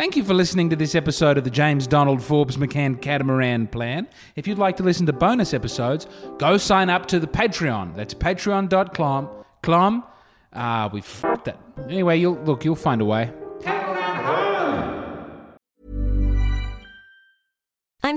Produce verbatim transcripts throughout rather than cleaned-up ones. Thank you for listening to this episode of the James Donald Forbes McCann Catamaran Plan. If you'd like to listen to bonus episodes, go sign up to the Patreon. That's patreon dot com. Clom. Ah, uh, we fucked that. Anyway, you'll look, you'll find a way. I'm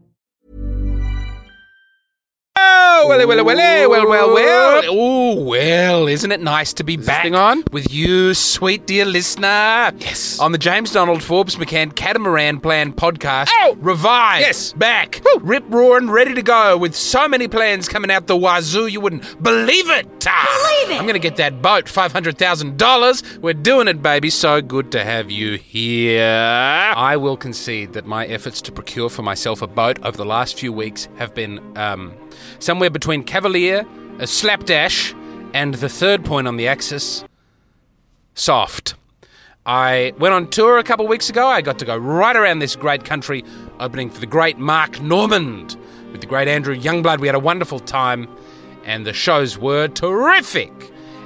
Oh, well, well, well, well, well, well. Oh, well, isn't it nice to be Is back on? With you, sweet dear listener? Yes. On the James Donald Forbes McCann Catamaran Plan podcast. Oh! Revived. Yes. Back. Woo. Rip roaring, ready to go with so many plans coming out the wazoo, you wouldn't believe it. Ah, believe it. I'm going to get that boat, five hundred thousand dollars. We're doing it, baby. So good to have you here. I will concede that my efforts to procure for myself a boat over the last few weeks have been, um... somewhere between cavalier, a slapdash, and the third point on the axis, soft. I went on tour a couple of weeks ago. I got to go right around this great country, opening for the great Mark Normand with the great Andrew Youngblood. We had a wonderful time, and the shows were terrific.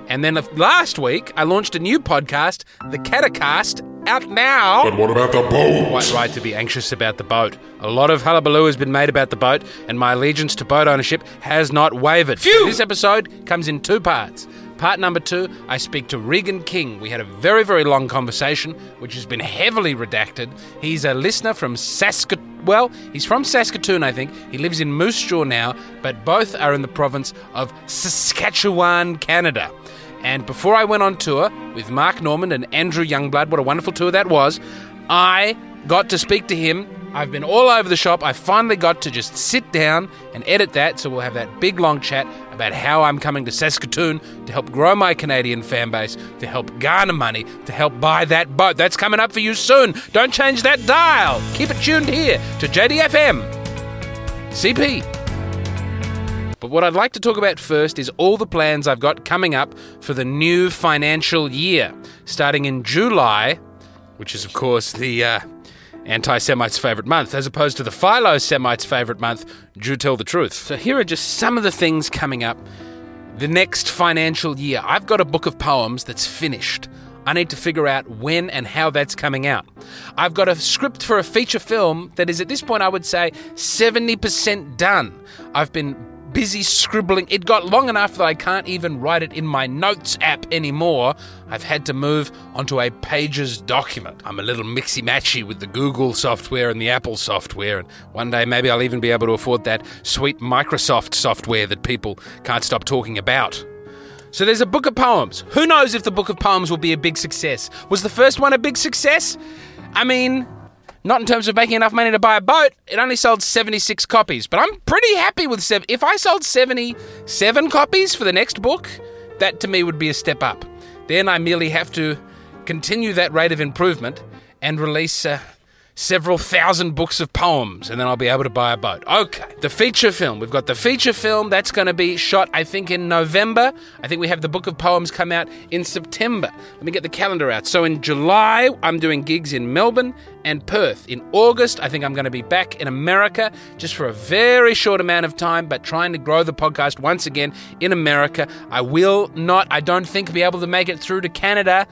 And then last week, I launched a new podcast, The Catacast, out now. But what about the boat? Quite right to be anxious about the boat. A lot of hullabaloo has been made about the boat, and my allegiance to boat ownership has not wavered. Phew! This episode comes in two parts. Part number two, I speak to Regan King. We had a very, very long conversation, which has been heavily redacted. He's a listener from Saskatoon. Well, he's from Saskatoon, I think. He lives in Moose Jaw now, but both are in the province of Saskatchewan, Canada. And before I went on tour with Mark Normand and Andrew Youngblood, what a wonderful tour that was, I got to speak to him. I've been all over the shop. I finally got to just sit down and edit that, so we'll have that big, long chat about how I'm coming to Saskatoon to help grow my Canadian fan base, to help garner money, to help buy that boat. That's coming up for you soon. Don't change that dial. Keep it tuned here to J D F M. C P. But what I'd like to talk about first is all the plans I've got coming up for the new financial year, starting in July, which is, of course, the... Uh, anti-Semite's favourite month, as opposed to the philo-Semite's favourite month, do tell the truth. So here are just some of the things coming up the next financial year. I've got a book of poems that's finished. I need to figure out when and how that's coming out. I've got a script for a feature film that is, at this point, I would say seventy percent done. I've been busy scribbling. It got long enough that I can't even write it in my notes app anymore. I've had to move onto a Pages document. I'm a little mixy-matchy with the Google software and the Apple software, and one day maybe I'll even be able to afford that sweet Microsoft software that people can't stop talking about. So there's a book of poems. Who knows if the book of poems will be a big success? Was the first one a big success? I mean... not in terms of making enough money to buy a boat. It only sold seventy-six copies. But I'm pretty happy with... Sev- if I sold seventy-seven copies for the next book, that to me would be a step up. Then I merely have to continue that rate of improvement and release uh, several thousand books of poems, and then I'll be able to buy a boat. Okay, the feature film. We've got the feature film. That's going to be shot, I think, in November. I think we have the book of poems come out in September. Let me get the calendar out. So in July, I'm doing gigs in Melbourne and Perth. In August, I think I'm going to be back in America just for a very short amount of time, but trying to grow the podcast once again in America. I will not, I don't think, be able to make it through to Canada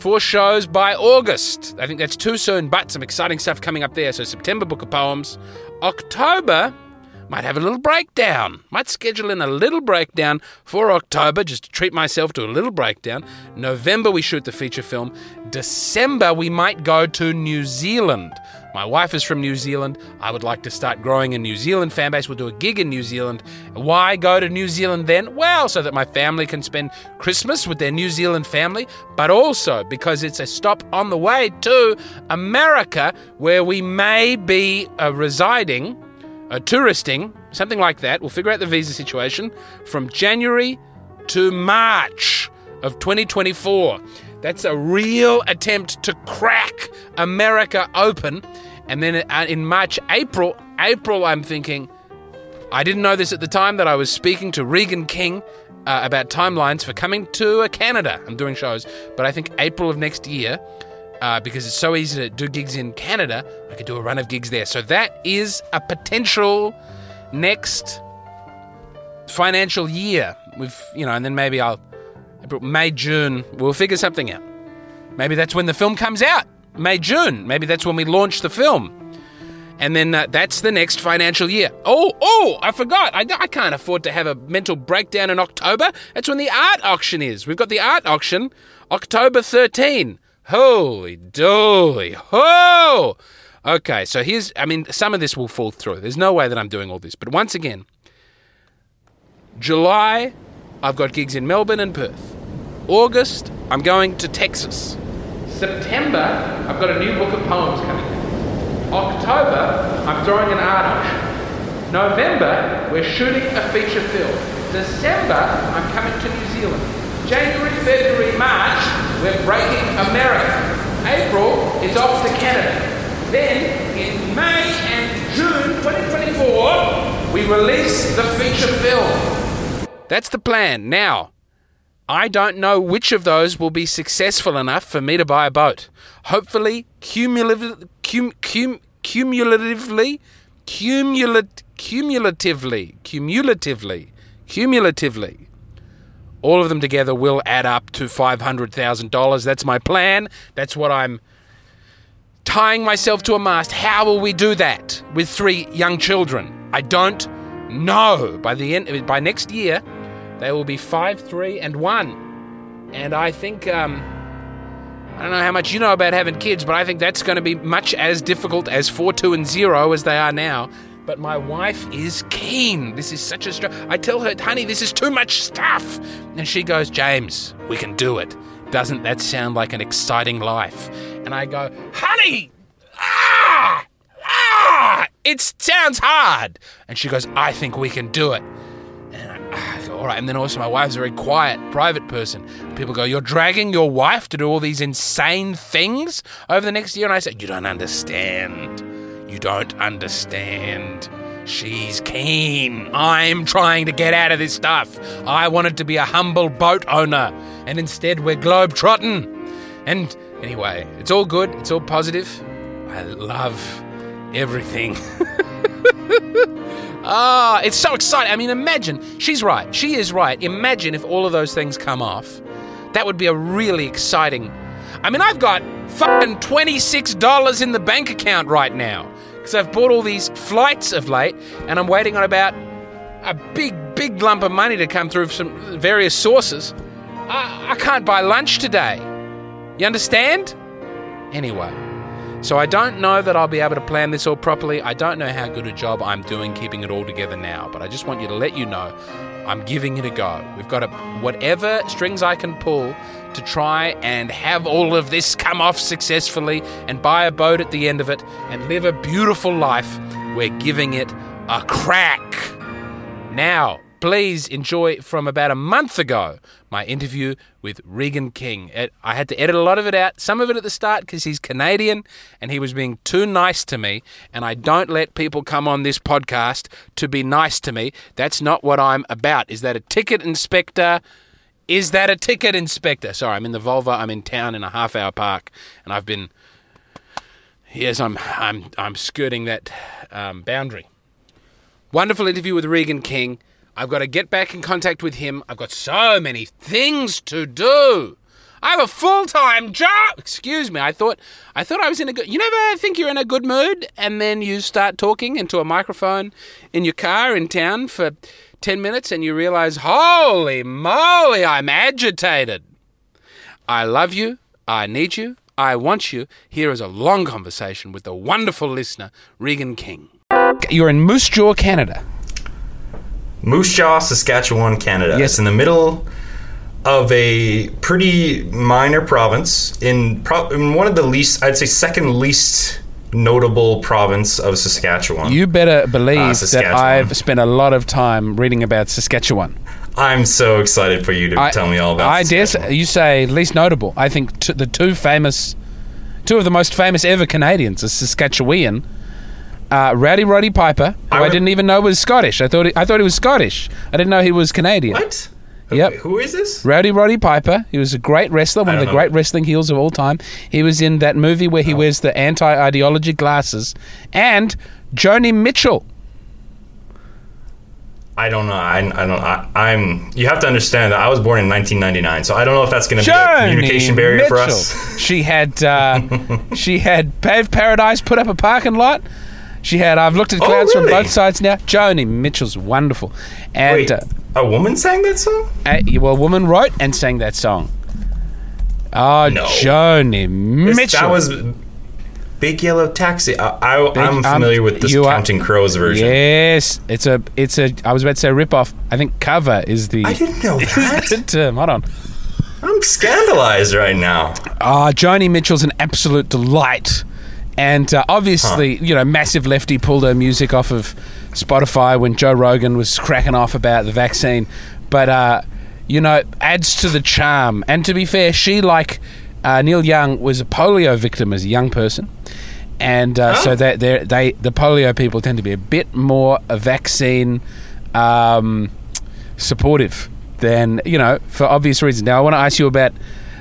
Four shows by August. I think that's too soon, but some exciting stuff coming up there. So September, book of poems. October, might have a little breakdown. Might schedule in a little breakdown for October, just to treat myself to a little breakdown. November, we shoot the feature film. December, we might go to New Zealand. My wife is from New Zealand. I would like to start growing a New Zealand fan base. We'll do a gig in New Zealand. Why go to New Zealand then? Well, so that my family can spend Christmas with their New Zealand family, but also because it's a stop on the way to America, where we may be uh, residing, uh, touristing, something like that. We'll figure out the visa situation from January to March of twenty twenty-four. That's a real attempt to crack America open. And then in March, April, April, I'm thinking, I didn't know this at the time that I was speaking to Regan King uh, about timelines for coming to uh, Canada. I'm doing shows, but I think April of next year, uh, because it's so easy to do gigs in Canada, I could do a run of gigs there. So that is a potential next financial year. We've, you know, and then maybe I'll, May, June, we'll figure something out. Maybe that's when the film comes out. May, June. Maybe that's when we launch the film. And then uh, that's the next financial year. Oh, oh, I forgot. I, I can't afford to have a mental breakdown in October. That's when the art auction is. We've got the art auction, October thirteenth. Holy dooly. Oh! Okay, so here's, I mean, some of this will fall through. There's no way that I'm doing all this. But once again, July, I've got gigs in Melbourne and Perth. August, I'm going to Texas. September, I've got a new book of poems coming out. October, I'm throwing an art auction. November, we're shooting a feature film. December, I'm coming to New Zealand. January, February, March, we're breaking America. April is off to Canada. Then, in May and June twenty twenty-four, we release the feature film. That's the plan. Now, I don't know which of those will be successful enough for me to buy a boat. Hopefully, cumulatively, cum, cum, cumulatively, cumulat, cumulatively, cumulatively, cumulatively, all of them together will add up to five hundred thousand dollars. That's my plan. That's what I'm tying myself to a mast. How will we do that with three young children? I don't No, by the end, by next year, they will be five, three, and one. And I think, um, I don't know how much you know about having kids, but I think that's going to be much as difficult as four, two, and zero as they are now. But my wife is keen. This is such a str- I tell her, honey, this is too much stuff. And she goes, James, we can do it. Doesn't that sound like an exciting life? And I go, honey, ah! Ah, it sounds hard. And she goes, I think we can do it. And I, I go, all right. And then also my wife's a very quiet, private person. People go, you're dragging your wife to do all these insane things over the next year? And I say, you don't understand. You don't understand. She's keen. I'm trying to get out of this stuff. I wanted to be a humble boat owner. And instead we're globetrotting. And anyway, it's all good. It's all positive. I love everything. Ah, it's so exciting. I mean, imagine. She's right. She is right. Imagine if all of those things come off. That would be a really exciting. I mean, I've got fucking twenty-six dollars in the bank account right now because I've bought all these flights of late, and I'm waiting on about a big, big lump of money to come through from various sources. I, I can't buy lunch today. You understand? Anyway. So I don't know that I'll be able to plan this all properly. I don't know how good a job I'm doing keeping it all together now, but I just want you to let you know I'm giving it a go. We've got to, whatever strings I can pull to try and have all of this come off successfully and buy a boat at the end of it and live a beautiful life. We're giving it a crack. Now, please enjoy from about a month ago, my interview with Regan King. It, I had to edit a lot of it out, some of it at the start because he's Canadian and he was being too nice to me, and I don't let people come on this podcast to be nice to me. That's not what I'm about. Is that a ticket inspector? Is that a ticket inspector? Sorry, I'm in the Volvo. I'm in town in a half-hour park, and I've been... Yes, I'm I'm I'm skirting that um, boundary. Wonderful interview with Regan King. I've got to get back in contact with him. I've got so many things to do. I have a full-time job. Excuse me. I thought I thought I was in a good... You never think you're in a good mood, and then you start talking into a microphone in your car in town for ten minutes, and you realize, holy moly, I'm agitated. I love you. I need you. I want you. Here is a long conversation with the wonderful listener, Regan King. You're in Moose Jaw, Canada. Moose Jaw, Saskatchewan, Canada. Yes. It's in the middle of a pretty minor province, in, pro- in one of the least, I'd say second least notable province of Saskatchewan. You better believe uh, that I've spent a lot of time reading about Saskatchewan. I'm so excited for you to I, tell me all about I dare say, you say least notable. I think t- the two famous, two of the most famous ever Canadians are Saskatchewan. Uh, Rowdy Roddy Piper, who I, would, I didn't even know was Scottish. I thought he, I thought he was Scottish. I didn't know he was Canadian. What? Yep. Okay, who is this? Rowdy Roddy Piper. He was a great wrestler, one of the know. great wrestling heels of all time. He was in that movie where he oh. wears the anti-ideology glasses. And Joni Mitchell. I don't know. I, I don't. I, I'm. You have to understand that I was born in nineteen ninety-nine, so I don't know if that's going to be a communication barrier Mitchell. for us. She had. Uh, she had paved paradise, put up a parking lot. She had. I've looked at clouds oh, really? from both sides now. Joni Mitchell's wonderful. And Wait, uh, a woman sang that song? A, well, a woman wrote and sang that song. Oh, no. Joni Mitchell. It's, that was Big Yellow Taxi. I, I, Big, I'm familiar um, with this Counting Crows version. Yes, it's a, it's a. I was about to say rip-off. I think cover is the. I didn't know that. Is the term. Hold on. I'm scandalized right now. Ah, oh, Joni Mitchell's an absolute delight, and uh, obviously, huh. you know, massive lefty pulled her music off of Spotify when Joe Rogan was cracking off about the vaccine, but uh, you know, adds to the charm. And to be fair, she like. Uh, Neil Young was a polio victim as a young person, and uh, huh? so they, they, the polio people tend to be a bit more vaccine um, supportive than, you know, for obvious reasons. Now, I want to ask you about...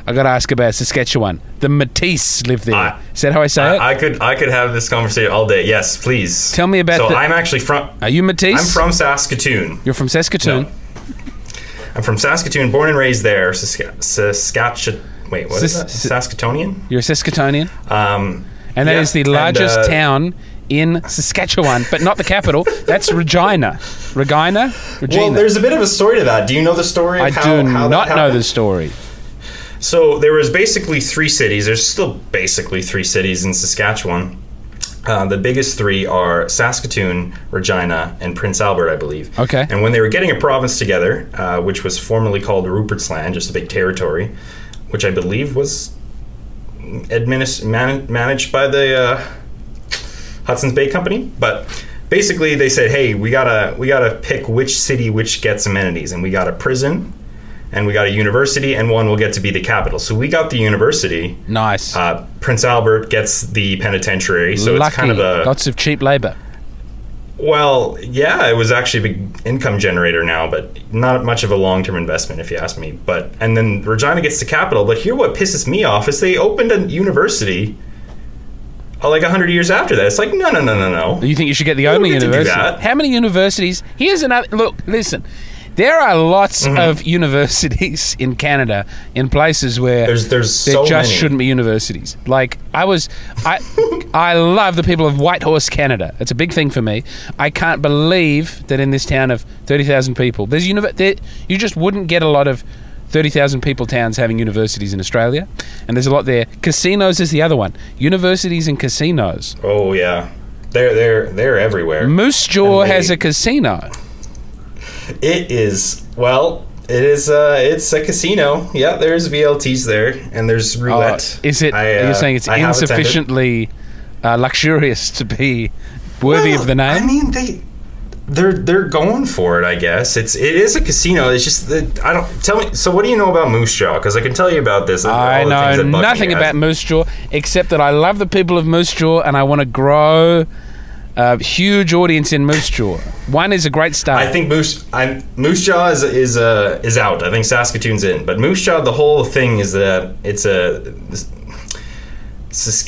I got to ask about Saskatchewan. The Métis live there. I, Is that how I say I, it? I could I could have this conversation all day. Yes, please. Tell me about... So the, I'm actually from... Are you Métis? I'm from Saskatoon. You're from Saskatoon? No. I'm from Saskatoon, born and raised there. Sask- Saskatchewan... Wait, what is that? Saskatonian? You're a Saskatonian. Um, and that yeah, is the largest and, uh, town in Saskatchewan, but not the capital. That's Regina. Regina? Regina. Well, there's a bit of a story to that. Do you know the story? Of I how, do how not know the story. So there was basically three cities. There's still basically three cities in Saskatchewan. Uh, the biggest three are Saskatoon, Regina, and Prince Albert, I believe. Okay. And when they were getting a province together, uh, which was formerly called Rupert's Land, just a big territory, which I believe was administ- man- managed by the uh, Hudson's Bay Company. But basically they said, hey, we gotta we gotta pick which city which gets amenities. And we got a prison, and we got a university, and one will get to be the capital. So we got the university. Nice. Uh, Prince Albert gets the penitentiary. So Lucky. It's kind of a... Lots of cheap labor. Well, yeah, it was actually a big income generator now, but not much of a long-term investment, if you ask me. But and then Regina gets the capital. But here, what pisses me off is they opened a university like a hundred years after that. It's like no, no, no, no, no. You think you should get the you only get university? To do that. How many universities? Here's another look. Listen, there are lots mm-hmm. of universities in Canada in places where there's there's there so just many. Shouldn't be universities. Like I was, I. I love the people of Whitehorse, Canada. It's a big thing for me. I can't believe that in this town of thirty thousand people, there's univ- there, you just wouldn't get a lot of thirty thousand people towns having universities in Australia. And there's a lot there. Casinos is the other one. Universities and casinos. Oh, yeah. They're, they're, they're everywhere. Moose Jaw they, has a casino. It is, well... It is. Uh, it's a casino. Yeah, there's V L Ts there, and there's roulette. Oh, is it? I, uh, you're saying it's I insufficiently uh, luxurious to be worthy well, of the name. I mean, they They're they're going for it, I guess. It's it is a casino. It's just that I don't tell me. So what do you know about Moose Jaw? Because I can tell you about this. I know nothing has. about Moose Jaw except that I love the people of Moose Jaw and I want to grow a huge audience in Moose Jaw. One is a great start. I think Moose I, Moose Jaw is is uh, is out. I think Saskatoon's in, but Moose Jaw, the whole thing is that it's a. It's,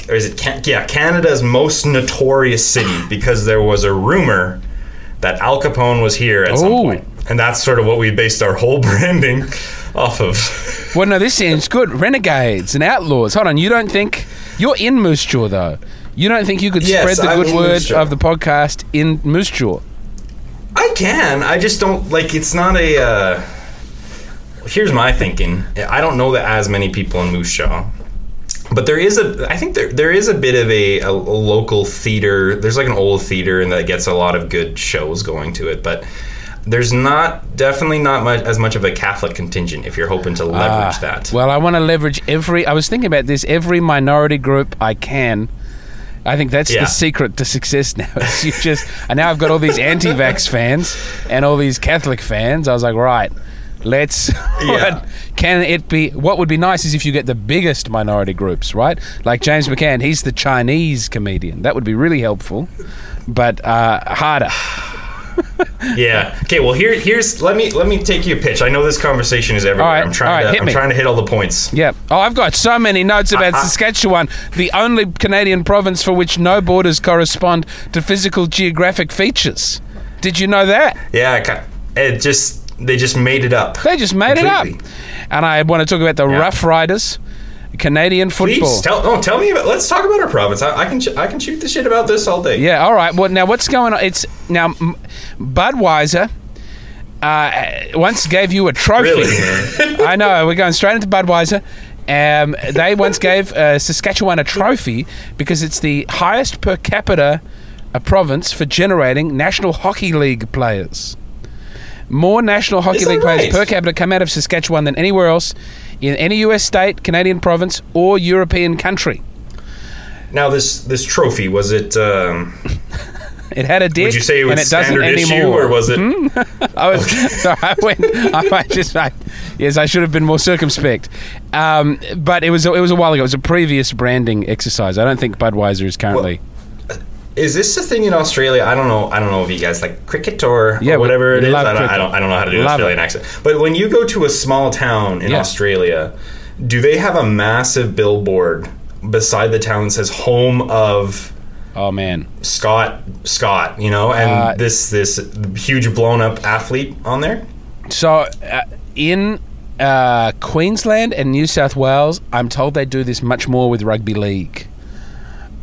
Or is it yeah Canada's most notorious city because there was a rumor that Al Capone was here at Ooh. some point, and that's sort of what we based our whole branding off of. Well, no, this sounds good. Renegades and outlaws. Hold on, you don't think you're in Moose Jaw though? You don't think you could yes, spread the good word of the podcast in Moose Jaw? I can. I just don't like. It's not a. Uh, here's my thinking. I don't know that as many people in Moose Jaw. But there is a, I think there there is a bit of a, a, a local theater. There's like an old theater and that gets a lot of good shows going to it. But there's not, definitely not much, as much of a Catholic contingent if you're hoping to leverage uh, that. Well, I want to leverage every, I was thinking about this, every minority group I can. I think that's yeah. the secret to success now. You just, and now I've got all these anti-vax fans and all these Catholic fans. I was like, right. Let's. Yeah. Can it be? What would be nice is if you get the biggest minority groups, right? Like James McCann, he's the Chinese comedian. That would be really helpful, but uh, harder. yeah. Okay. Well, here, here's. Let me let me take you a pitch. I know this conversation is everywhere. All right, I'm trying all right, to. Hit I'm me. trying to hit all the points. Yeah. Oh, I've got so many notes about uh, Saskatchewan, uh, the only Canadian province for which no borders correspond to physical geographic features. Did you know that? Yeah. It just. They just made it up. They just made completely. it up. And I want to talk about the yeah. Rough Riders, Canadian football. Please, tell, oh, tell me about, let's talk about our province. I, I can I can shoot the shit about this all day. Yeah, all right. Well, now what's going on? It's now, Budweiser uh, once gave you a trophy. Really? I know, we're going straight into Budweiser. Um, they once gave uh, Saskatchewan a trophy because it's the highest per capita a province for generating National Hockey League players. More National Hockey Isn't League players right? per capita come out of Saskatchewan than anywhere else in any U S state, Canadian province, or European country. Now, this this trophy, was it... Um, it had a dick, would you say it was standard issue, anymore. or was it... Hmm? I was... Okay. Sorry, I went... I just... I, yes, I should have been more circumspect. Um, but it was, it was a while ago. It was a previous branding exercise. I don't think Budweiser is currently... Well, is this a thing in Australia? I don't know. I don't know if you guys like cricket or, yeah, or whatever it is. I don't, I don't. I don't know how to do an Australian it. accent. But when you go to a small town in yeah. Australia, do they have a massive billboard beside the town that says "Home of"? Oh man, Scott, Scott. You know, and uh, this this huge blown up athlete on there. So uh, in uh, Queensland and New South Wales, I'm told they do this much more with rugby league.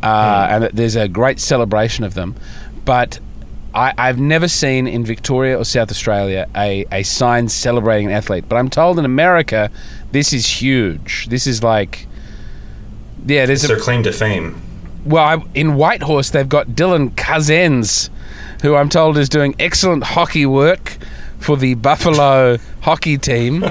Uh, and there's a great celebration of them. But I, I've never seen in Victoria or South Australia a, a sign celebrating an athlete. But I'm told in America, this is huge. This is like... yeah, there's it's a, their claim to fame. Well, I, in Whitehorse, they've got Dylan Cousins, who I'm told is doing excellent hockey work for the Buffalo hockey team.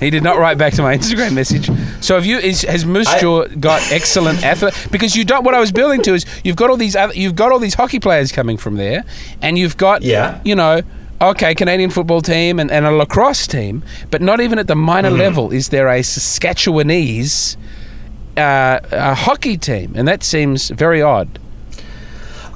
He did not write back to my Instagram message. So have you? Is, has Moose Jaw got excellent athlete? Because you don't. What I was building to is you've got all these other, you've got all these hockey players coming from there, and you've got yeah. you know, okay, Canadian football team and, and a lacrosse team, but not even at the minor mm-hmm. level is there a Saskatchewanese uh, a hockey team, and that seems very odd.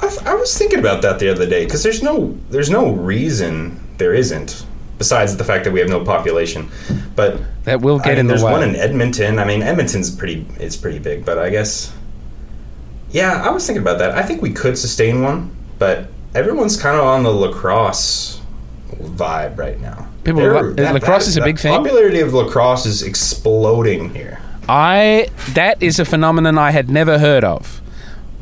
I, th- I was thinking about that the other day because there's no there's no reason there isn't. Besides the fact that we have no population, but that will get I mean, in the there's way. There's one in Edmonton. I mean, Edmonton's pretty. It's pretty big, but I guess. Yeah, I was thinking about that. I think we could sustain one, but everyone's kind of on the lacrosse vibe right now. People, la- that, lacrosse that, is a big thing. The popularity of lacrosse is exploding here. I that is a phenomenon I had never heard of.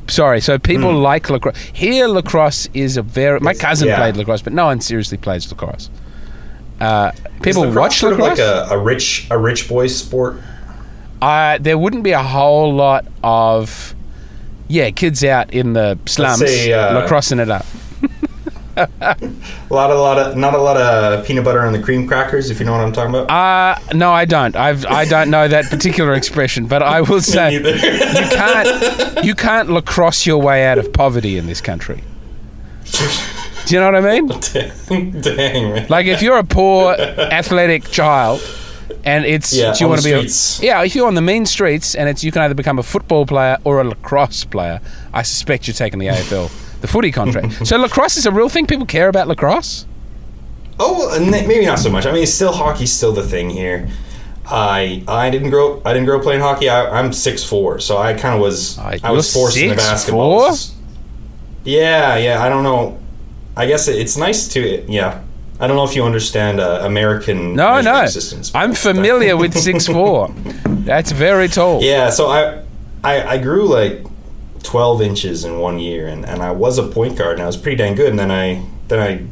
Sorry, so people mm. like lacrosse here. Lacrosse is a very. My cousin yeah. played lacrosse, but no one seriously plays lacrosse. Uh, people is watch sort of like a, a rich a rich boy sport. Uh, there wouldn't be a whole lot of yeah kids out in the slums say, uh, lacrossing it up. a lot, a lot of not a lot of peanut butter on the cream crackers, if you know what I'm talking about. Uh no, I don't. I've I don't know that particular expression, but I will say you can't you can't lacrosse your way out of poverty in this country. Do you know what I mean? Dang, dang man. Like, if you're a poor athletic child and it's yeah, do you want to be a, yeah if you're on the mean streets and it's you can either become a football player or a lacrosse player, I suspect you're taking the A F L the footy contract. So lacrosse is a real thing. People care about lacrosse. Oh, maybe not so much. I mean, it's still hockey's still the thing here. I I didn't grow I didn't grow playing hockey. I, I'm six four, so I kind of was uh, I was forced into basketball. Four? Yeah, yeah. I don't know. I guess it, it's nice to yeah. I don't know if you understand uh, American no no. Systems, I'm familiar with six four. That's very tall. Yeah. So I I, I grew like twelve inches in one year, and, and I was a point guard, and I was pretty dang good. And then I then I.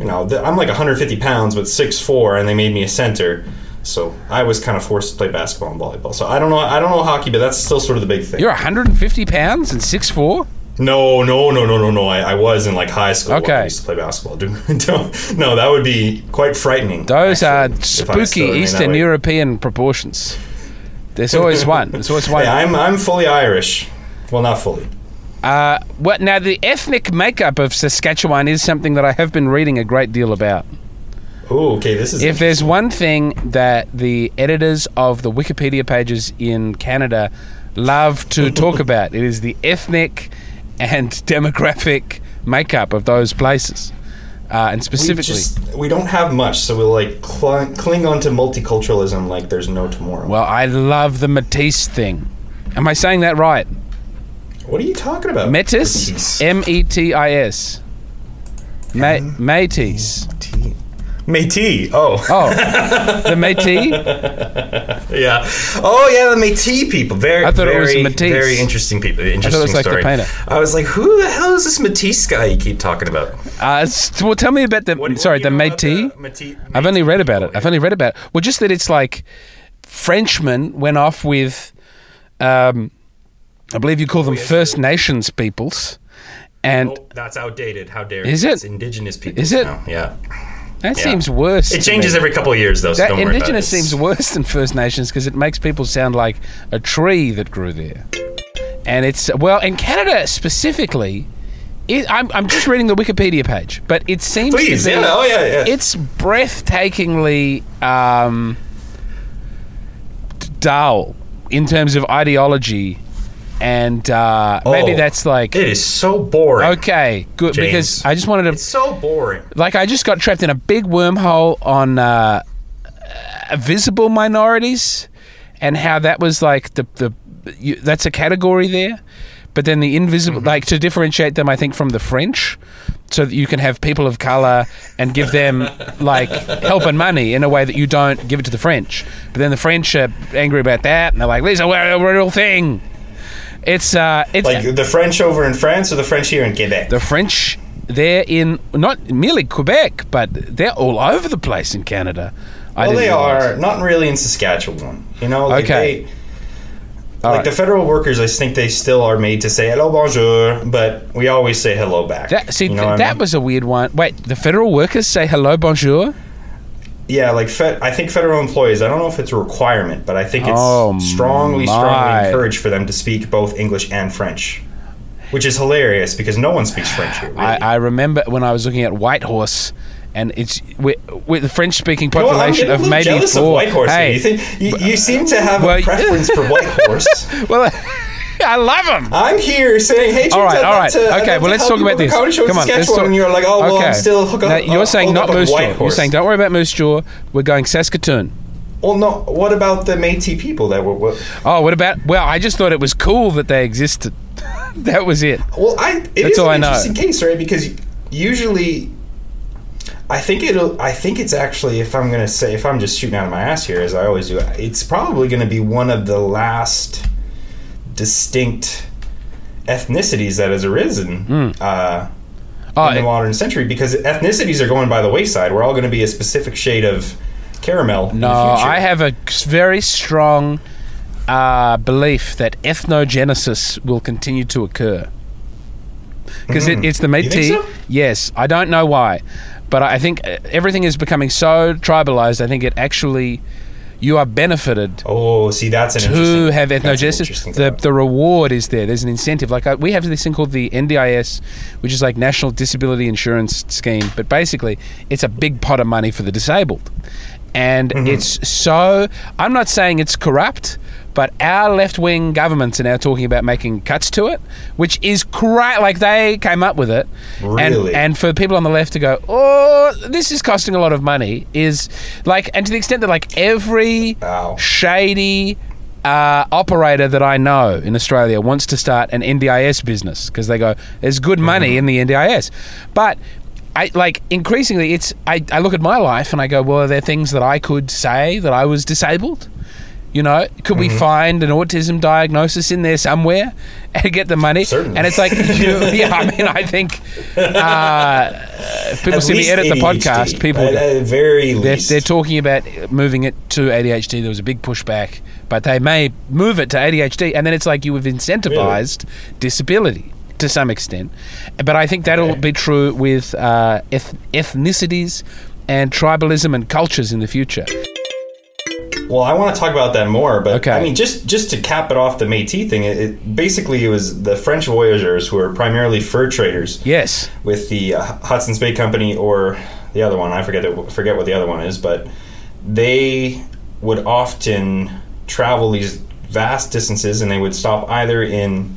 You know, I'm like one hundred fifty pounds, but six four, and they made me a center. So I was kind of forced to play basketball and volleyball. So I don't know, I don't know hockey, but that's still sort of the big thing. You're one hundred fifty pounds and six four? No, no, no, no, no, no. I, I was in like high school. Okay. I used to play basketball. No, that would be quite frightening. Those actually, are spooky Eastern European proportions. There's always one. There's always one. Hey, I'm I'm fully Irish. Well, not fully. Uh, what now? The ethnic makeup of Saskatchewan is something that I have been reading a great deal about. Oh, okay. This is if there's one thing that the editors of the Wikipedia pages in Canada love to talk about, it is the ethnic and demographic makeup of those places, uh, and specifically, we, just, we don't have much, so we'll like cl- cling on to multiculturalism like there's no tomorrow. Well, I love the Métis thing. Am I saying that right? What are you talking about? Métis, M E T I S. M- Métis. Métis. Oh. Oh. The Métis? Yeah. Oh, yeah, the Métis people. Very, I thought very, it was Métis. Very interesting people. Interesting I thought it was like story. The painter. I was like, who the hell is this Métis guy you keep talking about? Uh, well, tell me about the, what, sorry, what the Métis. The Métis. I've only read about it. I've only read about it. Well, just that it's like Frenchmen went off with... Um, I believe you call them oh, yes, First Nations peoples, and oh, that's outdated. How dare you? Is it? It's Indigenous peoples. Is it? Now. Yeah. That yeah. seems worse. It changes every couple of years, though. So that don't Indigenous worry about seems this. Worse than First Nations because it makes people sound like a tree that grew there, and it's well in Canada specifically. It, I'm I'm just reading the Wikipedia page, but it seems Please, to be, yeah, oh yeah, yeah. It's breathtakingly um, dull in terms of ideology. And uh, oh, maybe that's like it is so boring. Okay, good James. Because I just wanted to. It's so boring. Like I just got trapped in a big wormhole on uh, visible minorities, and how that was like the the you, that's a category there, but then the invisible mm-hmm. like to differentiate them, I think, from the French, so that you can have people of color and give them like help and money in a way that you don't give it to the French. But then the French are angry about that, and they're like, "This is a real thing." It's uh, it's like the French over in France or the French here in Quebec. The French, they're in not merely Quebec, but they're all over the place in Canada. Well, they realize. Are not really in Saskatchewan. You know, like okay. They, like right. The federal workers, I think they still are made to say hello, bonjour, but we always say hello back. That, see, you know th- that I mean? Was a weird one. Wait, the federal workers say hello, bonjour. Yeah, like fe- I think federal employees, I don't know if it's a requirement, but I think it's oh strongly, my. strongly encouraged for them to speak both English and French, which is hilarious because no one speaks French here. Really. I, I remember when I was looking at Whitehorse, and it's with, with the French-speaking population you know, I'm of maybe four. I'm jealous of Whitehorse. Hey, you, think, you, you seem to have well, a preference for Whitehorse. Well, I love him. I'm here saying, "Hey, all right, all right, to, okay." Well, let's talk about this. Come on, let's talk. And you're like, "Oh, well, okay. I'm still hooked up." Now, you're uh, saying not Moose Jaw. You're saying, "Don't worry about Moose Jaw. We're going Saskatoon." Well, no. What about the Métis people that were? What? Oh, what about? Well, I just thought it was cool that they existed. That was it. Well, I. It That's is all an I know. Interesting case, right? Because usually, I think it'll. I think it's actually, if I'm going to say, if I'm just shooting out of my ass here, as I always do, it's probably going to be one of the last distinct ethnicities that has arisen mm. uh, oh, in the it, modern century, because ethnicities are going by the wayside. We're all going to be a specific shade of caramel. No, in the future. I have a very strong uh, belief that ethnogenesis will continue to occur because mm-hmm. it, it's the Métis. You think so? Yes, I don't know why, but I think everything is becoming so tribalized. I think it actually you are benefited. Oh, see, that's an to interesting, have ethnogenesis. The the reward is there. There's an incentive. Like I, we have this thing called the N D I S, which is like National Disability Insurance Scheme, but basically it's a big pot of money for the disabled, and mm-hmm. it's so. I'm not saying it's corrupt, but our left-wing governments are now talking about making cuts to it, which is cra- like they came up with it. Really? And, and for people on the left to go, oh, this is costing a lot of money, is like, and to the extent that like every Ow. shady uh, operator that I know in Australia wants to start an N D I S business because they go, there's good money mm-hmm. in the N D I S. But I like increasingly it's, I, I look at my life and I go, well, are there things that I could say that I was disabled? You know, could mm-hmm. we find an autism diagnosis in there somewhere and get the money? Certainly. And it's like, you, yeah, I mean, I think uh, people see me edit A D H D. The podcast. People, at, at the very they're, least. They're talking about moving it to A D H D. There was a big pushback, but they may move it to A D H D. And then it's like you have incentivized really? disability to some extent. But I think that'll okay. be true with uh, eth- ethnicities and tribalism and cultures in the future. Well, I want to talk about that more, but okay. I mean, just, just to cap it off the Métis thing, it, it basically it was the French voyageurs who were primarily fur traders. Yes, with the uh, Hudson's Bay Company or the other one. I forget the, forget what the other one is, but they would often travel these vast distances, and they would stop either in.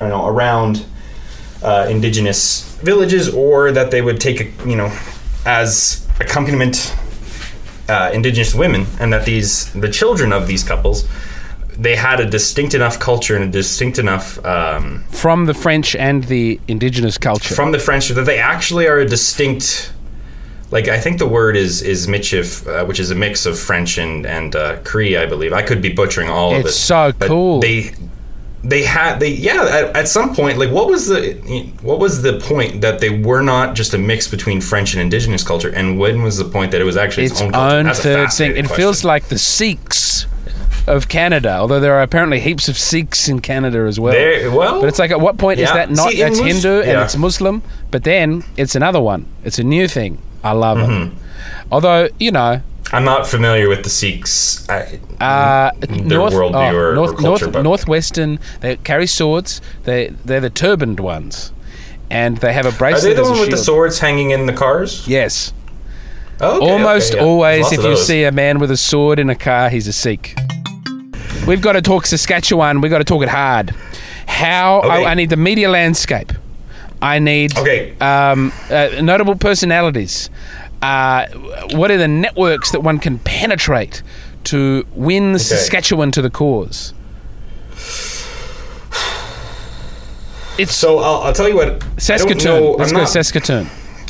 You know, around uh, indigenous villages, or that they would take, a, you know, as accompaniment uh, indigenous women, and that these the children of these couples, they had a distinct enough culture and a distinct enough um, from the French and the indigenous culture from the French that they actually are a distinct. Like, I think the word is is Michif, uh, which is a mix of French and and uh, Cree, I believe. I could be butchering all it's of it. It's so but cool. They. They had, they yeah. At, at some point, like, what was the what was the point that they were not just a mix between French and indigenous culture, and when was the point that it was actually its, its own, own culture? Third thing. It question. Feels like the Sikhs of Canada, although there are apparently heaps of Sikhs in Canada as well. There, well but it's like, at what point yeah. is that not? See, that's Mus- Hindu yeah. and it's Muslim, but then it's another one. It's a new thing. I love mm-hmm. it. Although, you know. I'm not familiar with the Sikhs, I, uh, their north, worldview oh, or, north, or culture. North, northwestern, they carry swords. They, they're the turbaned ones. And they have a bracelet. Are they the one with the swords hanging in the cars? Yes. Oh, okay, Almost okay, yeah. always, if you see a man with a sword in a car, he's a Sikh. We've got to talk Saskatchewan. We've got to talk it hard. How okay. I, I need the media landscape. I need okay. um, uh, notable personalities. Uh, what are the networks that one can penetrate to win okay. Saskatchewan to the cause? It's so I'll, I'll tell you what. Saskatoon. Know, Let's I'm go not, Saskatoon.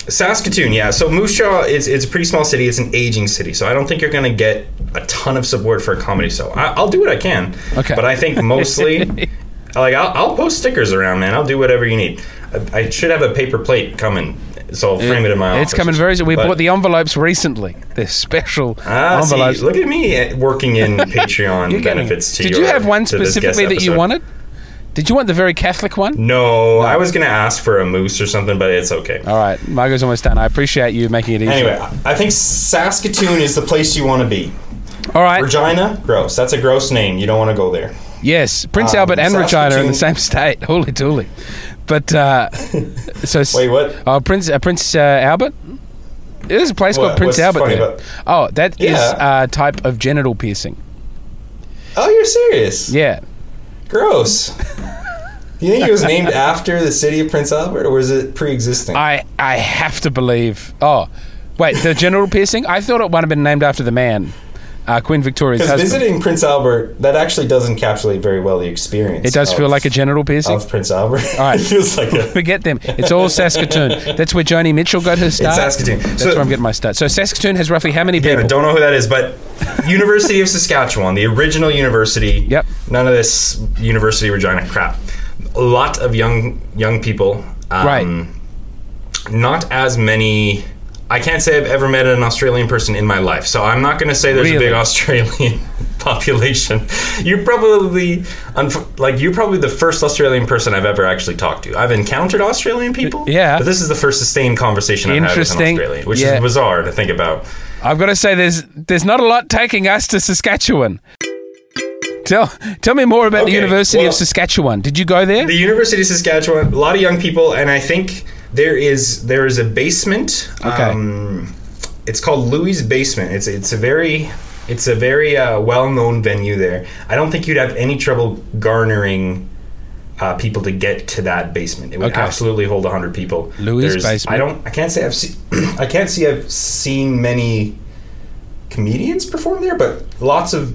Saskatoon, yeah. So Moose Jaw is it's a pretty small city. It's an aging city, so I don't think you're going to get a ton of support for a comedy show. I, I'll do what I can, okay. but I think mostly. Like I'll, I'll post stickers around, man. I'll do whatever you need. I, I should have a paper plate coming, so I'll frame it in my office. It's coming very soon. We but, bought the envelopes recently. They're special ah, envelopes. See, look at me working in Patreon benefits to you. Did your, you have one specifically that episode. You wanted? Did you want the very Catholic one? No, no. I was going to ask for a moose or something, but it's okay. All right. Margo's almost done. I appreciate you making it easy. Anyway, I think Saskatoon is the place you want to be. All right. Regina, gross. That's a gross name. You don't want to go there. Yes, Prince um, Albert and Regina are in the same state. Holy dooly. But, uh... so, wait, what? Oh, Prince uh, Prince uh, Albert? There's a place well, called Prince Albert there. Oh, that yeah. is a type of genital piercing. Oh, you're serious? Yeah. Gross. Do you think it was named after the city of Prince Albert, or was it pre-existing? I, I have to believe... Oh, wait, the genital piercing? I thought it might have been named after the man, uh, Queen Victoria's husband. Because visiting Prince Albert, that actually does encapsulate very well the experience. It does of, feel like a genital piercing? Of Prince Albert. All right. It feels like a... Forget them. It's all Saskatoon. That's where Joni Mitchell got her start. It's Saskatoon. That's so, where I'm getting my start. So Saskatoon has roughly how many again, people? I don't know who that is, but... University of Saskatchewan, the original university. Yep. None of this University Regina crap. A lot of young young people. Um, right. Not as many... I can't say I've ever met an Australian person in my life, so I'm not going to say there's really? a big Australian population. You're probably... Like, you're probably the first Australian person I've ever actually talked to. I've encountered Australian people, yeah, but this is the first sustained conversation I've had with an Australian, which yeah. is bizarre to think about. I've got to say, there's there's not a lot taking us to Saskatchewan. Tell tell me more about okay, the University well, of Saskatchewan. Did you go there? The University of Saskatchewan, a lot of young people, and I think there is there is a basement. Okay. Um, it's called Louis' Basement. It's it's a very it's a very uh, well-known venue there. I don't think you'd have any trouble garnering uh, people to get to that basement. It would okay. absolutely hold one hundred people. Louis' There's, Basement. I don't I can't say I've seen I can't see I've seen many comedians perform there, but lots of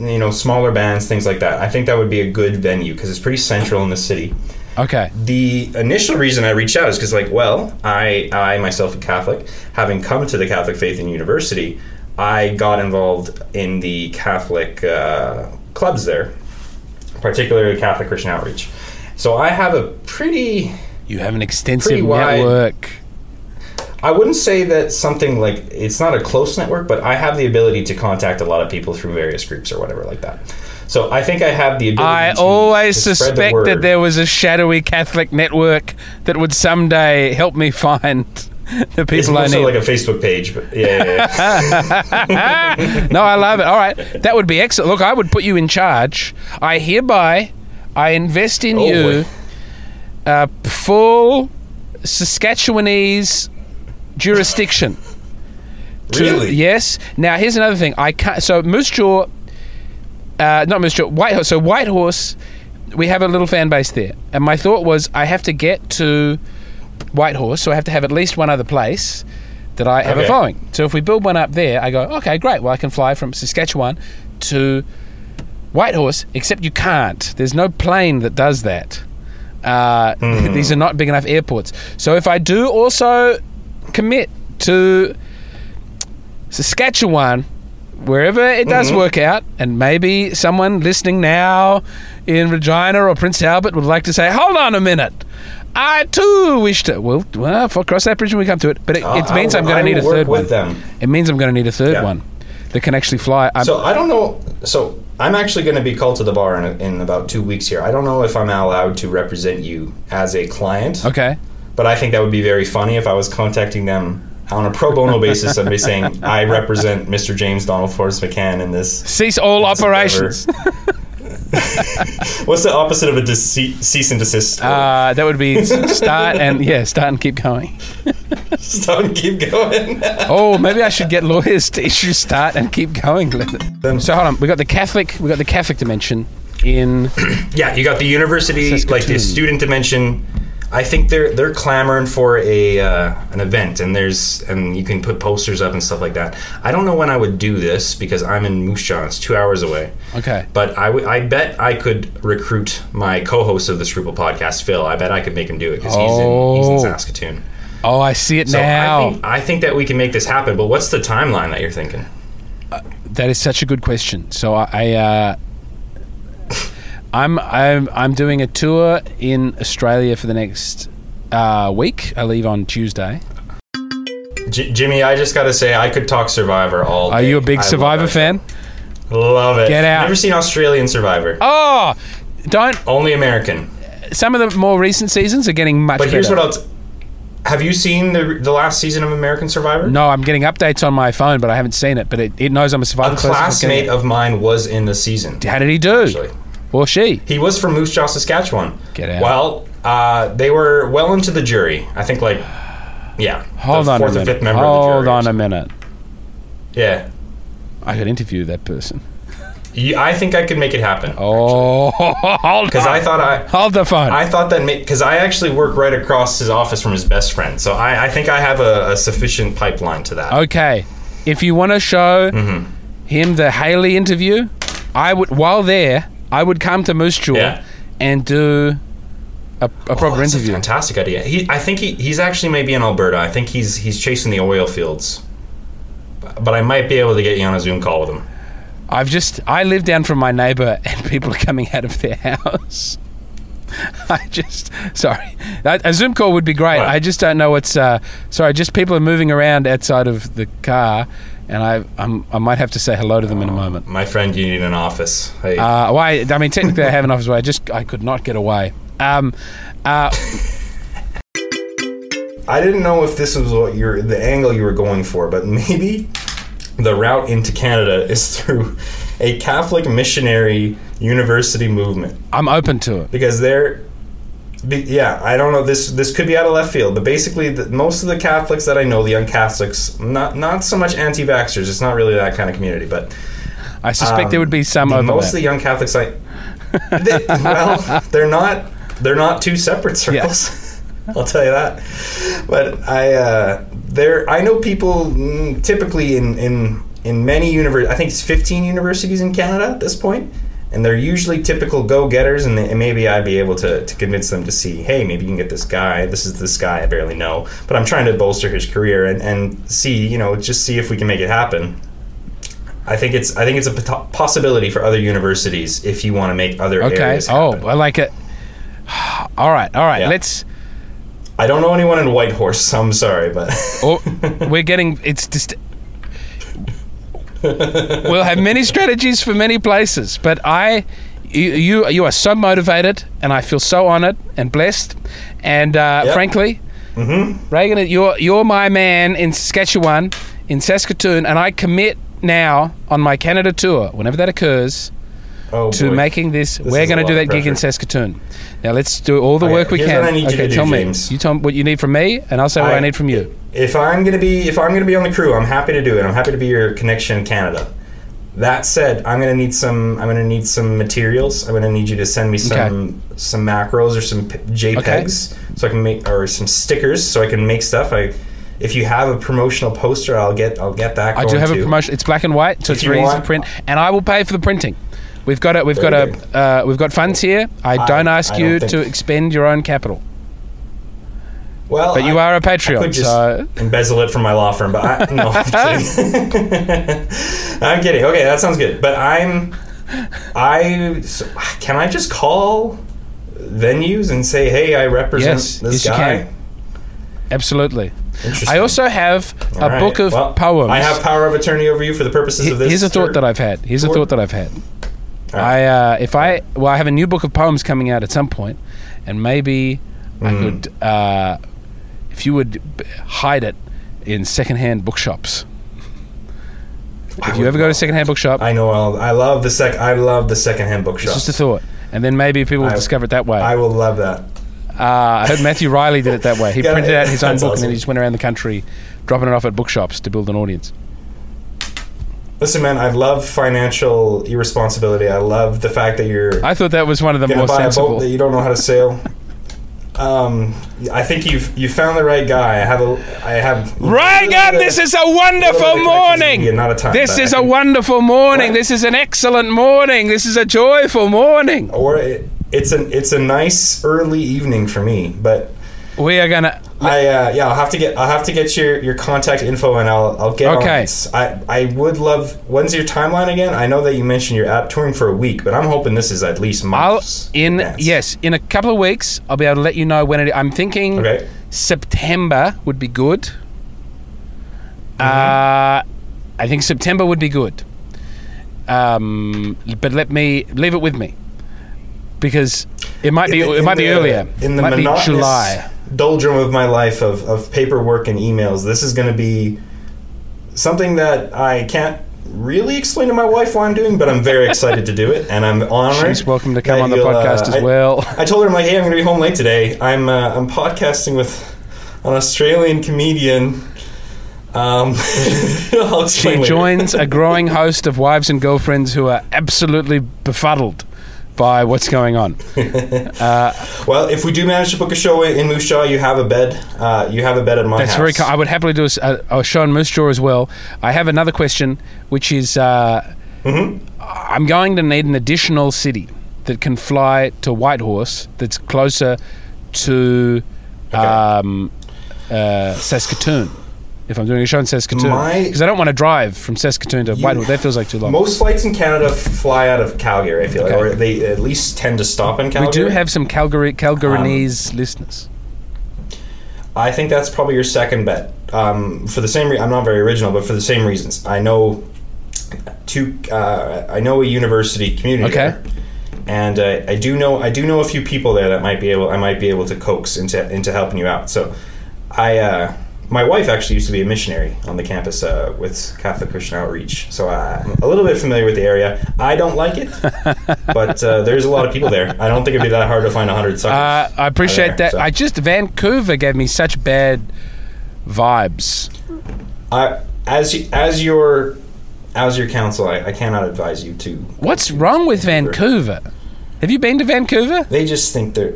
you know, smaller bands, things like that. I think that would be a good venue because it's pretty central in the city. Okay. The initial reason I reached out is because, like, well, I, I myself am Catholic. Having come to the Catholic faith in university, I got involved in the Catholic uh, clubs there, particularly Catholic Christian Outreach. So I have a pretty... You have an extensive network. I wouldn't say that something like, it's not a close network, but I have the ability to contact a lot of people through various groups or whatever like that. So I think I have the ability I to I always to suspected the there was a shadowy Catholic network that would someday help me find the people it's I need. It's like a Facebook page, but yeah. yeah, yeah. No, I love it. All right. That would be excellent. Look, I would put you in charge. I hereby, I invest in oh, you uh, full Saskatchewanese... jurisdiction. Really? To, yes. Now, here's another thing. I can't. So, Moose Jaw, uh, not Moose Jaw, Whitehorse. So, Whitehorse, we have a little fan base there. And my thought was, I have to get to Whitehorse, so I have to have at least one other place that I have okay. a following. So, if we build one up there, I go, okay, great. Well, I can fly from Saskatchewan to Whitehorse, except you can't. There's no plane that does that. Uh, mm. These are not big enough airports. So, if I do also... commit to Saskatchewan, wherever it does mm-hmm. work out, and maybe someone listening now in Regina or Prince Albert would like to say, hold on a minute, I too wish to well, well cross that bridge when we come to it, but it, uh, it means I, I'm going to need a third with one them. It means I'm going to need a third yeah. one that can actually fly. I'm, so I don't know so I'm actually going to be called to the bar in, in about two weeks here. I don't know if I'm allowed to represent you as a client, okay. But I think that would be very funny if I was contacting them on a pro bono basis. I'd be saying, I represent Mister James Donald Forbes McCann in this. Cease all this operations. What's the opposite of a dece- cease and desist? Uh, that would be start and, yeah, start and keep going. Start and keep going. Oh, maybe I should get lawyers to issue start and keep going. So hold on. We got the Catholic, we got the Catholic dimension in. Yeah, you got the university, like the student dimension. I think they're they're clamoring for a uh, an event, and there's and you can put posters up and stuff like that. I don't know when I would do this because I'm in Moose Jaw; it's two hours away. Okay, but I, w- I bet I could recruit my co-host of the Scruple podcast, Phil. I bet I could make him do it because oh. he's in he's in Saskatoon. Oh, I see it so now. I think, I think that we can make this happen. But what's the timeline that you're thinking? Uh, that is such a good question. So I. I uh I'm I'm I'm doing a tour in Australia for the next uh, week. I leave on Tuesday. J- Jimmy, I just got to say, I could talk Survivor all day. Are you a big I Survivor love fan? Love it. Get out. Never seen Australian Survivor. Oh, don't. Only American. Some of the more recent seasons are getting much better. But here's better. what else. Have you seen the the last season of American Survivor? No, I'm getting updates on my phone, but I haven't seen it. But it, it knows I'm a Survivor. A classmate person. of mine was in the season. How did he do? Actually. Or she. He was from Moose Jaw, Saskatchewan. Get out. Well, uh, they were well into the jury. I think like Yeah. Hold on a minute. Hold on a minute. Yeah. I could interview that person. Yeah, I think I could make it happen. Oh, hold because I thought I hold the phone. I thought that because I actually work right across his office from his best friend, so I, I think I have a, a sufficient pipeline to that. Okay, if you want to show mm-hmm. him the Haley interview, I would while there, I would come to Moose Jaw yeah. and do a, a oh, proper that's interview. A fantastic idea. He, I think he, he's actually maybe in Alberta. I think he's he's chasing the oil fields, but I might be able to get you on a Zoom call with him. I've just... I live down from my neighbour and people are coming out of their house. I just... Sorry. A Zoom call would be great. What? I just don't know what's... Uh, sorry, just people are moving around outside of the car and I I'm, I might have to say hello to them oh, in a moment. My friend, you need an office. Hey. Uh, well, I, I mean, technically I have an office, but I just... I could not get away. Um, uh, I didn't know if this was what you're, the angle you were going for, but maybe... The route into Canada is through a Catholic missionary university movement. I'm open to it. Because they're... Be, yeah, I don't know. This this could be out of left field. But basically, the, most of the Catholics that I know, the young Catholics, not not so much anti-vaxxers. It's not really that kind of community, but... I suspect um, there would be some overlap. Most of the young Catholics I... They, well, they're not, they're not two separate circles. Yeah. I'll tell you that. But I uh, there I know people typically in in, in many universities, I think it's fifteen universities in Canada at this point, and they're usually typical go-getters, and, they, and maybe I'd be able to, to convince them to see, hey, maybe you can get this guy. This is this guy I barely know. But I'm trying to bolster his career and, and see, you know, just see if we can make it happen. I think it's I think it's a possibility for other universities if you want to make other okay. areas happen. Oh, I like it. All right, all right, yeah. let's... I don't know anyone in Whitehorse, so I'm sorry, but... oh, we're getting... It's just... We'll have many strategies for many places, but I... You you, you are so motivated, and I feel so honoured and blessed, and uh, yep. frankly, mm-hmm. Regan, you're, you're my man in Saskatchewan, in Saskatoon, and I commit now on my Canada tour, whenever that occurs... Oh, to boy. Making this, this we're going to do that gig in Saskatoon. Now let's do all the okay, work we can. I need okay, you to tell do, me. James. You tell me what you need from me, and I'll say I, what I need from you. If I'm going to be, if I'm going to be on the crew, I'm happy to do it. I'm happy to be your connection in Canada. That said, I'm going to need some. I'm going to need some materials. I'm going to need you to send me some okay. some macros or some JPEGs okay. so I can make, or some stickers so I can make stuff. I. If you have a promotional poster, I'll get. I'll get that. I going do have too. a promotion. It's black and white, so if it's very easy to print, and I will pay for the printing. We've got a, We've got a. Uh, we've got funds here. I don't I, ask I don't you to expend your own capital. Well, but you I, are a Patreon. I could just so. embezzle it from my law firm, but I, no, I'm kidding. I'm kidding. Okay, that sounds good. But I'm. I so, can I just call venues and say, "Hey, I represent yes, this yes, guy." You can. Absolutely. I also have All a right. book of well, poems. I have power of attorney over you for the purposes H- of this. Here's a thought that I've had. Here's a thought that I've had. Right. I uh, if I well, I have a new book of poems coming out at some point, and maybe mm. I could uh, if you would hide it in secondhand bookshops. If I you ever go to a secondhand bookshop, I know I'll, I love the sec. I love the secondhand bookshop. It's just a thought, and then maybe people will I, discover it that way. I will love that. Uh, I heard Matthew Riley did it that way. He yeah, printed out his own book awesome. and then he just went around the country dropping it off at bookshops to build an audience. Listen, man, I love financial irresponsibility. I love the fact that you're... I thought that was one of the more sensible... buy a boat that you don't know how to sail. um, I think you've you found the right guy. I have... A, I have Regan, this is a wonderful morning! Here, not a time, this is a wonderful morning. What? This is an excellent morning. This is a joyful morning. Or... It, It's an it's a nice early evening for me, but we are gonna. I uh, yeah, I'll have to get I'll have to get your, your contact info and I'll I'll get okay. on. I I would love. When's your timeline again? I know that you mentioned you're out touring for a week, but I'm hoping this is at least months. I'll, in advanced. yes, in a couple of weeks, I'll be able to let you know when it. I'm thinking okay. September would be good. Mm-hmm. Uh, I think September would be good. Um, but let me leave it with me. Because it might be in, it might the, be earlier. In the it might monotonous be July. doldrum of my life of, of paperwork and emails, this is going to be something that I can't really explain to my wife why I'm doing, but I'm very excited to do it, and I'm honored. She's welcome to come on the podcast uh, as well. I, I told her, I'm like, hey, I'm going to be home late today. I'm uh, I'm podcasting with an Australian comedian. Um, she joins a growing host of wives and girlfriends who are absolutely befuddled by what's going on. Uh, well, if we do manage to book a show in Moose Jaw, you have a bed. Uh, you have a bed at my that's house. Very co- I would happily do a, a show in Moose Jaw as well. I have another question, which is uh, mm-hmm. I'm going to need an additional city that can fly to Whitehorse that's closer to okay. um, uh, Saskatoon. If I'm doing a show in Saskatoon, because I don't want to drive from Saskatoon to Whitehall, that feels like too long. Most flights in Canada f- fly out of Calgary, I feel okay. like, or they at least tend to stop in Calgary. We do have some Calgary Calgaryese um, listeners. I think that's probably your second bet. Um, for the same, re- I'm not very original, but for the same reasons, I know two. Uh, I know a university community. Okay. There. And uh, I do know I do know a few people there that might be able I might be able to coax into into helping you out. So, I. Uh, My wife actually used to be a missionary on the campus uh, with Catholic Christian Outreach, so I'm a little bit familiar with the area. I don't like it, but uh, there's a lot of people there. I don't think it'd be that hard to find one hundred suckers. Uh, I appreciate there, that. So. I just Vancouver gave me such bad vibes. Uh, as you, as your as your counsel, I, I cannot advise you to. What's wrong with Vancouver? Vancouver? Have you been to Vancouver? They just think they're.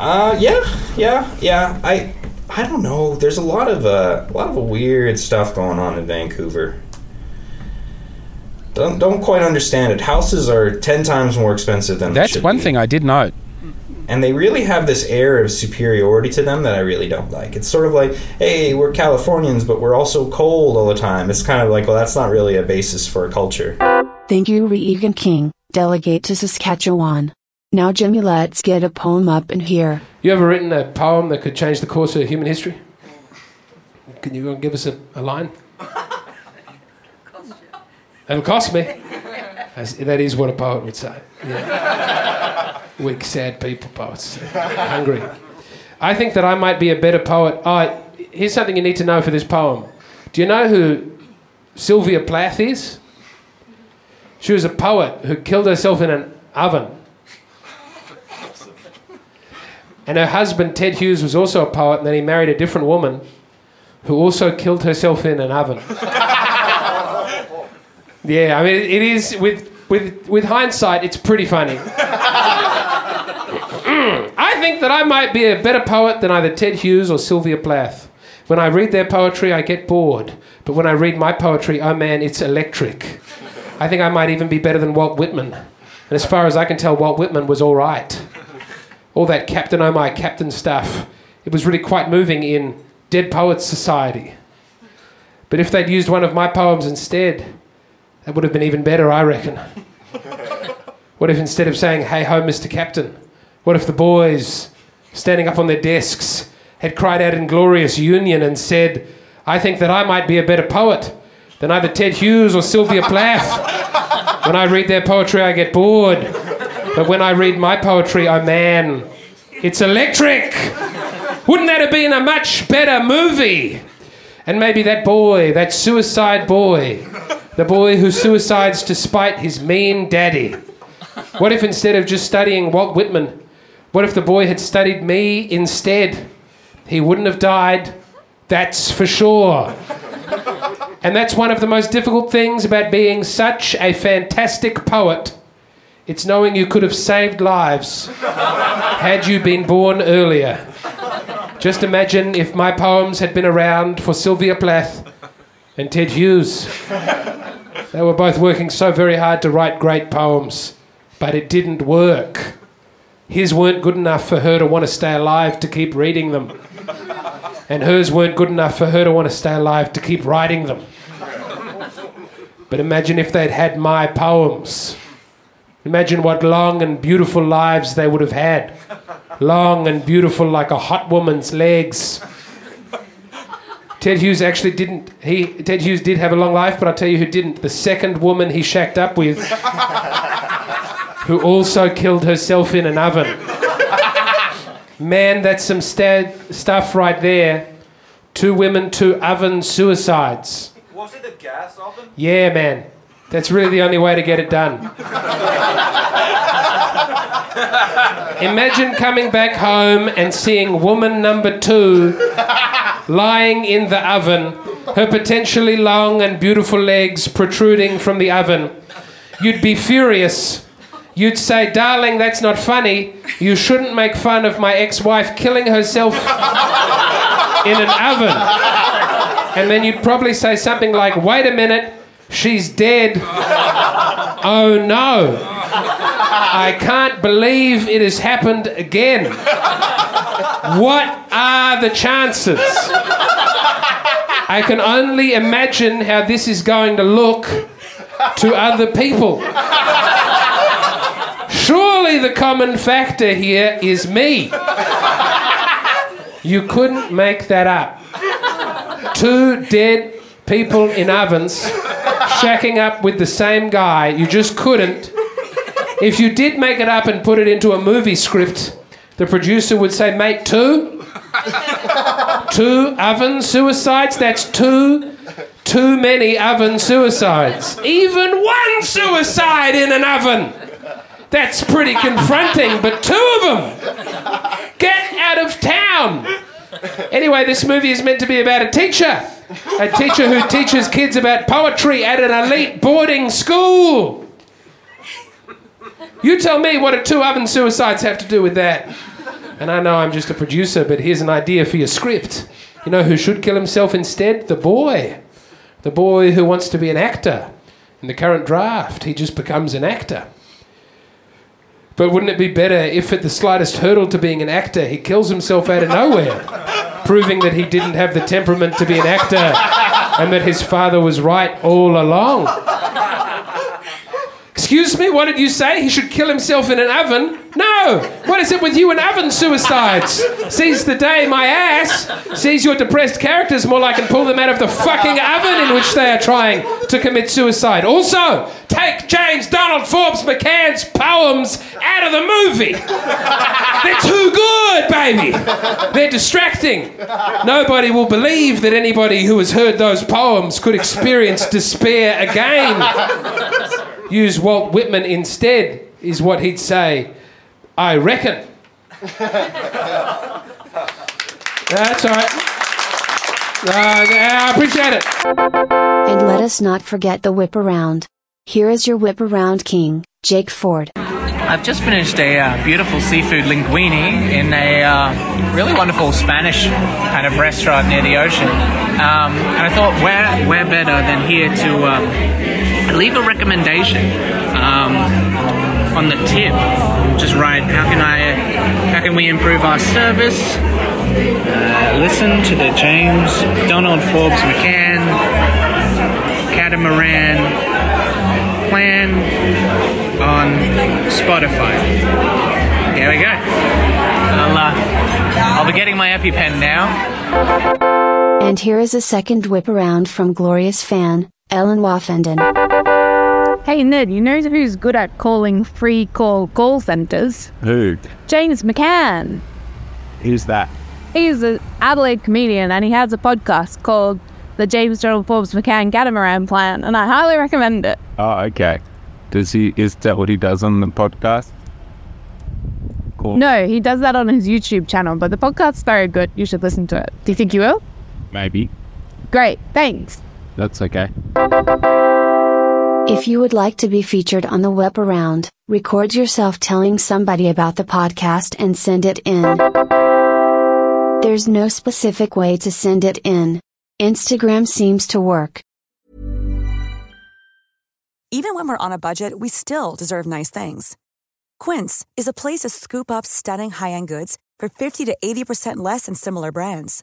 Uh yeah, yeah, yeah. I. I don't know. There's a lot of uh, a lot of weird stuff going on in Vancouver. Don't don't quite understand it. Houses are ten times more expensive than that's they should one be. Thing I did note. And they really have this air of superiority to them that I really don't like. It's sort of like, hey, we're Californians, but we're also cold all the time. It's kind of like, well, that's not really a basis for a culture. Thank you, Regan King, delegate to Saskatchewan. Now, Jimmy, let's get a poem up in here. You ever written a poem that could change the course of human history? Can you give us a, a line? It'll cost me. As, that is what a poet would say. Yeah. Weak, sad people, poets. Hungry. I think that I might be a better poet. Oh, here's something you need to know for this poem. Do you know who Sylvia Plath is? She was a poet who killed herself in an oven. And her husband, Ted Hughes, was also a poet, and then he married a different woman who also killed herself in an oven. Yeah, I mean, it is, with with with hindsight, it's pretty funny. I think that I might be a better poet than either Ted Hughes or Sylvia Plath. When I read their poetry, I get bored. But when I read my poetry, oh man, it's electric. I think I might even be better than Walt Whitman. And as far as I can tell, Walt Whitman was all right. All that Captain Oh My Captain stuff. It was really quite moving in Dead Poets Society. But if they'd used one of my poems instead, that would have been even better, I reckon. What if instead of saying, hey ho, Mister Captain, what if the boys, standing up on their desks, had cried out in glorious union and said, I think that I might be a better poet than either Ted Hughes or Sylvia Plath. When I read their poetry, I get bored. But when I read my poetry, oh man, it's electric. Wouldn't that have been a much better movie? And maybe that boy, that suicide boy, the boy who suicides to spite his mean daddy. What if instead of just studying Walt Whitman, what if the boy had studied me instead? He wouldn't have died, that's for sure. And that's one of the most difficult things about being such a fantastic poet. It's knowing you could have saved lives had you been born earlier. Just imagine if my poems had been around for Sylvia Plath and Ted Hughes. They were both working so very hard to write great poems, but it didn't work. His weren't good enough for her to want to stay alive to keep reading them. And hers weren't good enough for her to want to stay alive to keep writing them. But imagine if they'd had my poems. Imagine what long and beautiful lives they would have had. Long and beautiful like a hot woman's legs. Ted Hughes actually didn't... He Ted Hughes did have a long life, but I'll tell you who didn't. The second woman he shacked up with, who also killed herself in an oven. Man, that's some sta- stuff right there. Two women, two oven suicides. Was it a gas oven? Yeah, man. That's really the only way to get it done. Imagine coming back home and seeing woman number two lying in the oven, her potentially long and beautiful legs protruding from the oven. You'd be furious. You'd say, darling, that's not funny. You shouldn't make fun of my ex-wife killing herself in an oven. And then you'd probably say something like, wait a minute, she's dead. Oh no. I can't believe it has happened again. What are the chances? I can only imagine how this is going to look to other people. Surely the common factor here is me. You couldn't make that up. Two dead people in ovens shacking up with the same guy. You just couldn't. If you did make it up and put it into a movie script, the producer would say, mate, two? Two oven suicides? That's two too many oven suicides. Even one suicide in an oven. That's pretty confronting, but two of them. Get out of town. Anyway, this movie is meant to be about a teacher. A teacher who teaches kids about poetry at an elite boarding school. You tell me what a two oven suicides have to do with that. And I know I'm just a producer, but here's an idea for your script. You know who should kill himself instead? The boy. The boy who wants to be an actor. In the current draft, he just becomes an actor. But wouldn't it be better if at the slightest hurdle to being an actor, he kills himself out of nowhere, proving that he didn't have the temperament to be an actor and that his father was right all along? Excuse me, what did you say? He should kill himself in an oven? No! What is it with you and oven suicides? Seize the day, my ass. Seize your depressed characters more like and pull them out of the fucking oven in which they are trying to commit suicide. Also, take James Donald Forbes McCann's poems out of the movie. They're too good, baby. They're distracting. Nobody will believe that anybody who has heard those poems could experience despair again. Use Walt Whitman instead, is what he'd say. I reckon. That's all right. Uh, I appreciate it. And let us not forget the whip around. Here is your whip around king, Jake Ford. I've just finished a uh, beautiful seafood linguine in a uh, really wonderful Spanish kind of restaurant near the ocean. Um, and I thought, where, where better than here to um, leave a recommendation um, on the tip. Just write, how can I, how can we improve our service? Uh, listen to the James Donald Forbes McCann Catamaran Plan on Spotify. There we go. I'll, uh, I'll be getting my EpiPen now. And here is a second whip around from glorious fan, Ellen Waffenden. Hey Ned, you know who's good at calling free call call centres? Who? James McCann. Who's that? He's an Adelaide comedian and he has a podcast called The James Donald Forbes McCann Catamaran Plan, and I highly recommend it. Oh, okay. Does he? Is that what he does on the podcast? Cool. No, he does that on his YouTube channel, but the podcast's very good. You should listen to it. Do you think you will? Maybe. Great, thanks. That's okay. If you would like to be featured on the Whip Around, record yourself telling somebody about the podcast and send it in. There's no specific way to send it in. Instagram seems to work. Even when we're on a budget, we still deserve nice things. Quince is a place to scoop up stunning high-end goods for fifty to eighty percent less than similar brands.